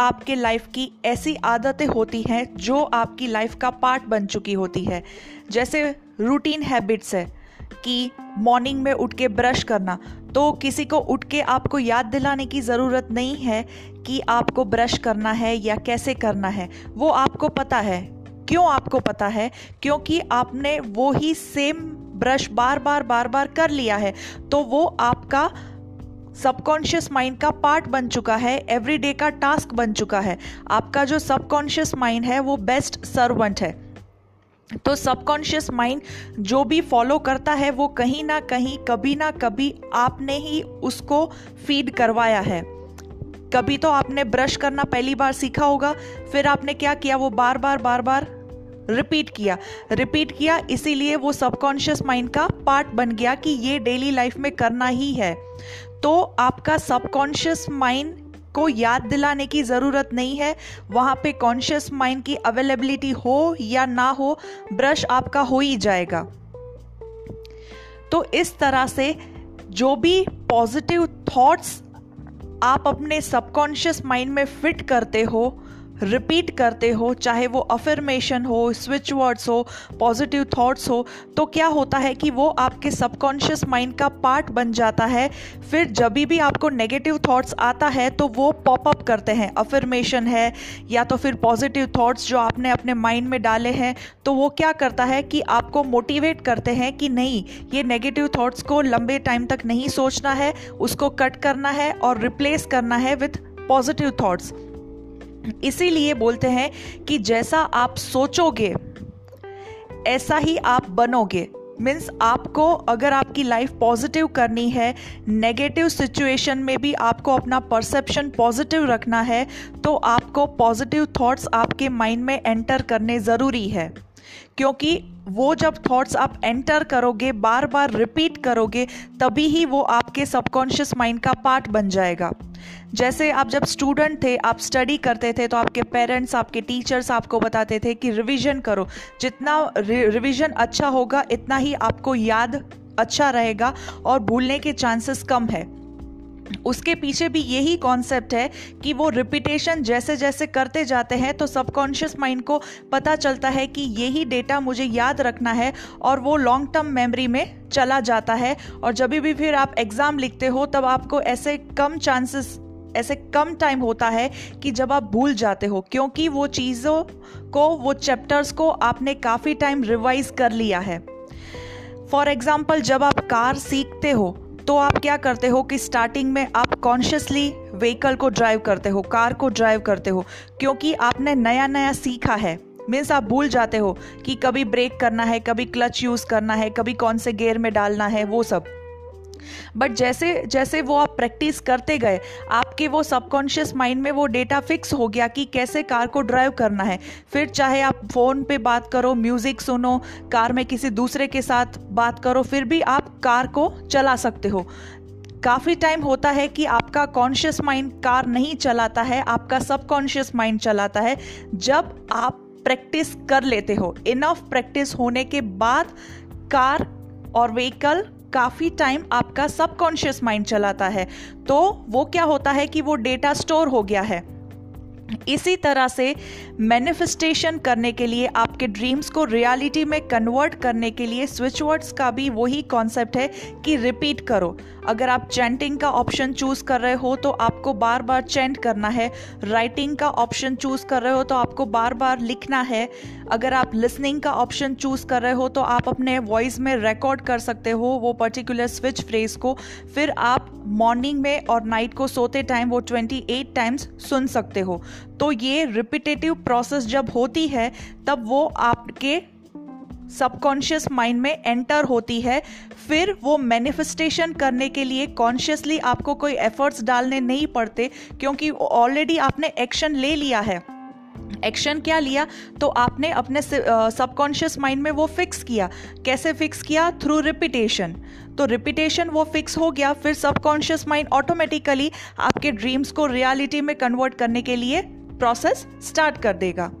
आपके लाइफ की ऐसी आदतें होती हैं जो आपकी लाइफ का पार्ट बन चुकी होती है। जैसे रूटीन हैबिट्स है कि मॉर्निंग में उठ के ब्रश करना, तो किसी को उठ के आपको याद दिलाने की ज़रूरत नहीं है कि आपको ब्रश करना है या कैसे करना है। वो आपको पता है। क्यों आपको पता है? क्योंकि आपने वो ही सेम ब्रश बार बार कर लिया है, तो वो आपका सबकॉन्शियस माइंड का पार्ट बन चुका है, एवरीडे का टास्क बन चुका है। आपका जो सबकॉन्शियस माइंड है वो बेस्ट सर्वेंट है। तो सबकॉन्शियस माइंड जो भी फॉलो करता है वो कहीं ना कहीं कभी ना कभी आपने ही उसको फीड करवाया है। कभी तो आपने ब्रश करना पहली बार सीखा होगा, फिर आपने क्या किया, वो बार बार रिपीट किया, इसीलिए वो सबकॉन्शियस माइंड का पार्ट बन गया कि ये डेली लाइफ में करना ही है। तो आपका सबकॉन्शियस माइंड को याद दिलाने की ज़रूरत नहीं है। वहाँ पे कॉन्शियस माइंड की अवेलेबिलिटी हो या ना हो, ब्रश आपका हो ही जाएगा। तो इस तरह से जो भी पॉजिटिव थॉट्स आप अपने सबकॉन्शियस माइंड में फिट करते हो, रिपीट करते हो, चाहे वो अफर्मेशन हो, स्विच वर्ड्स हो, पॉजिटिव थॉट्स हो, तो क्या होता है कि वो आपके सबकॉन्शियस माइंड का पार्ट बन जाता है। फिर जब भी आपको नेगेटिव थॉट्स आता है तो वो पॉपअप करते हैं। अफर्मेशन है या तो फिर पॉजिटिव थॉट्स जो आपने अपने माइंड में डाले हैं, तो वो क्या करता है कि आपको मोटिवेट करते हैं कि नहीं, ये नेगेटिव थॉट्स को लंबे टाइम तक नहीं सोचना है, उसको कट करना है और रिप्लेस करना है विथ पॉजिटिव थॉट्स। इसीलिए बोलते हैं कि जैसा आप सोचोगे ऐसा ही आप बनोगे। मीन्स आपको अगर आपकी लाइफ पॉजिटिव करनी है, नेगेटिव सिचुएशन में भी आपको अपना परसेप्शन पॉजिटिव रखना है, तो आपको पॉजिटिव थॉट्स आपके माइंड में एंटर करने ज़रूरी है। क्योंकि वो जब थॉट्स आप एंटर करोगे, बार बार रिपीट करोगे, तभी ही वो आपके सबकॉन्शियस माइंड का पार्ट बन जाएगा। जैसे आप जब स्टूडेंट थे, आप स्टडी करते थे, तो आपके पेरेंट्स, आपके टीचर्स आपको बताते थे कि रिवीजन करो, जितना रिवीजन अच्छा होगा इतना ही आपको याद अच्छा रहेगा और भूलने के चांसेस कम है। उसके पीछे भी यही कॉन्सेप्ट है कि वो रिपीटेशन जैसे जैसे करते जाते हैं तो सबकॉन्शियस माइंड को पता चलता है कि यही डेटा मुझे याद रखना है, और वो लॉन्ग टर्म मेमोरी में चला जाता है। और जब भी फिर आप एग्ज़ाम लिखते हो तब आपको ऐसे कम टाइम होता है कि जब आप भूल जाते हो, क्योंकि वो चीज़ों को, वो चैप्टर्स को आपने काफ़ी टाइम रिवाइज कर लिया है। फॉर एग्ज़ाम्पल, जब आप कार सीखते हो तो आप क्या करते हो कि स्टार्टिंग में आप कॉन्शियसली व्हीकल को ड्राइव करते हो, कार को ड्राइव करते हो, क्योंकि आपने नया सीखा है। मीन्स आप भूल जाते हो कि कभी ब्रेक करना है, कभी क्लच यूज़ करना है, कभी कौन से गियर में डालना है, वो सब। बट जैसे जैसे वो आप प्रैक्टिस करते गए, आपके वो सबकॉन्शियस माइंड में वो डेटा फिक्स हो गया कि कैसे कार को ड्राइव करना है। फिर चाहे आप फ़ोन पे बात करो, म्यूज़िक सुनो, कार में किसी दूसरे के साथ बात करो, फिर भी आप कार को चला सकते हो। काफ़ी टाइम होता है कि आपका कॉन्शियस माइंड कार नहीं चलाता है, आपका सबकॉन्शियस माइंड चलाता है। जब आप प्रैक्टिस कर लेते हो, इनफ प्रैक्टिस होने के बाद कार और व्हीकल काफ़ी टाइम आपका सबकॉन्शियस माइंड चलाता है, तो वो क्या होता है कि वो डेटा स्टोर हो गया है। इसी तरह से मैनिफेस्टेशन करने के लिए, आपके ड्रीम्स को रियलिटी में कन्वर्ट करने के लिए स्विच वर्ड्स का भी वही कॉन्सेप्ट है कि रिपीट करो। अगर आप चैंटिंग का ऑप्शन चूज़ कर रहे हो तो आपको बार बार चैंट करना है, राइटिंग का ऑप्शन चूज़ कर रहे हो तो आपको बार बार लिखना है, अगर आप लिसनिंग का ऑप्शन चूज़ कर रहे हो तो आप अपने वॉइस में रिकॉर्ड कर सकते हो वो पर्टिकुलर स्विच फ्रेज को। फिर आप मॉर्निंग में और नाइट को सोते टाइम वो 28 टाइम्स सुन सकते हो। तो ये रिपीटेटिव प्रोसेस जब होती है तब वो आपके सबकॉन्शियस माइंड में एंटर होती है। फिर वो मैनिफेस्टेशन करने के लिए कॉन्शियसली आपको कोई एफर्ट्स डालने नहीं पड़ते, क्योंकि ऑलरेडी आपने एक्शन ले लिया है। एक्शन क्या लिया? तो आपने अपने सबकॉन्शियस माइंड में वो फिक्स किया। कैसे फिक्स किया? Through repetition. तो रिपीटेशन वो फिक्स हो गया, फिर सबकॉन्शियस माइंड ऑटोमेटिकली आपके ड्रीम्स को रियलिटी में कन्वर्ट करने के लिए प्रोसेस स्टार्ट कर देगा।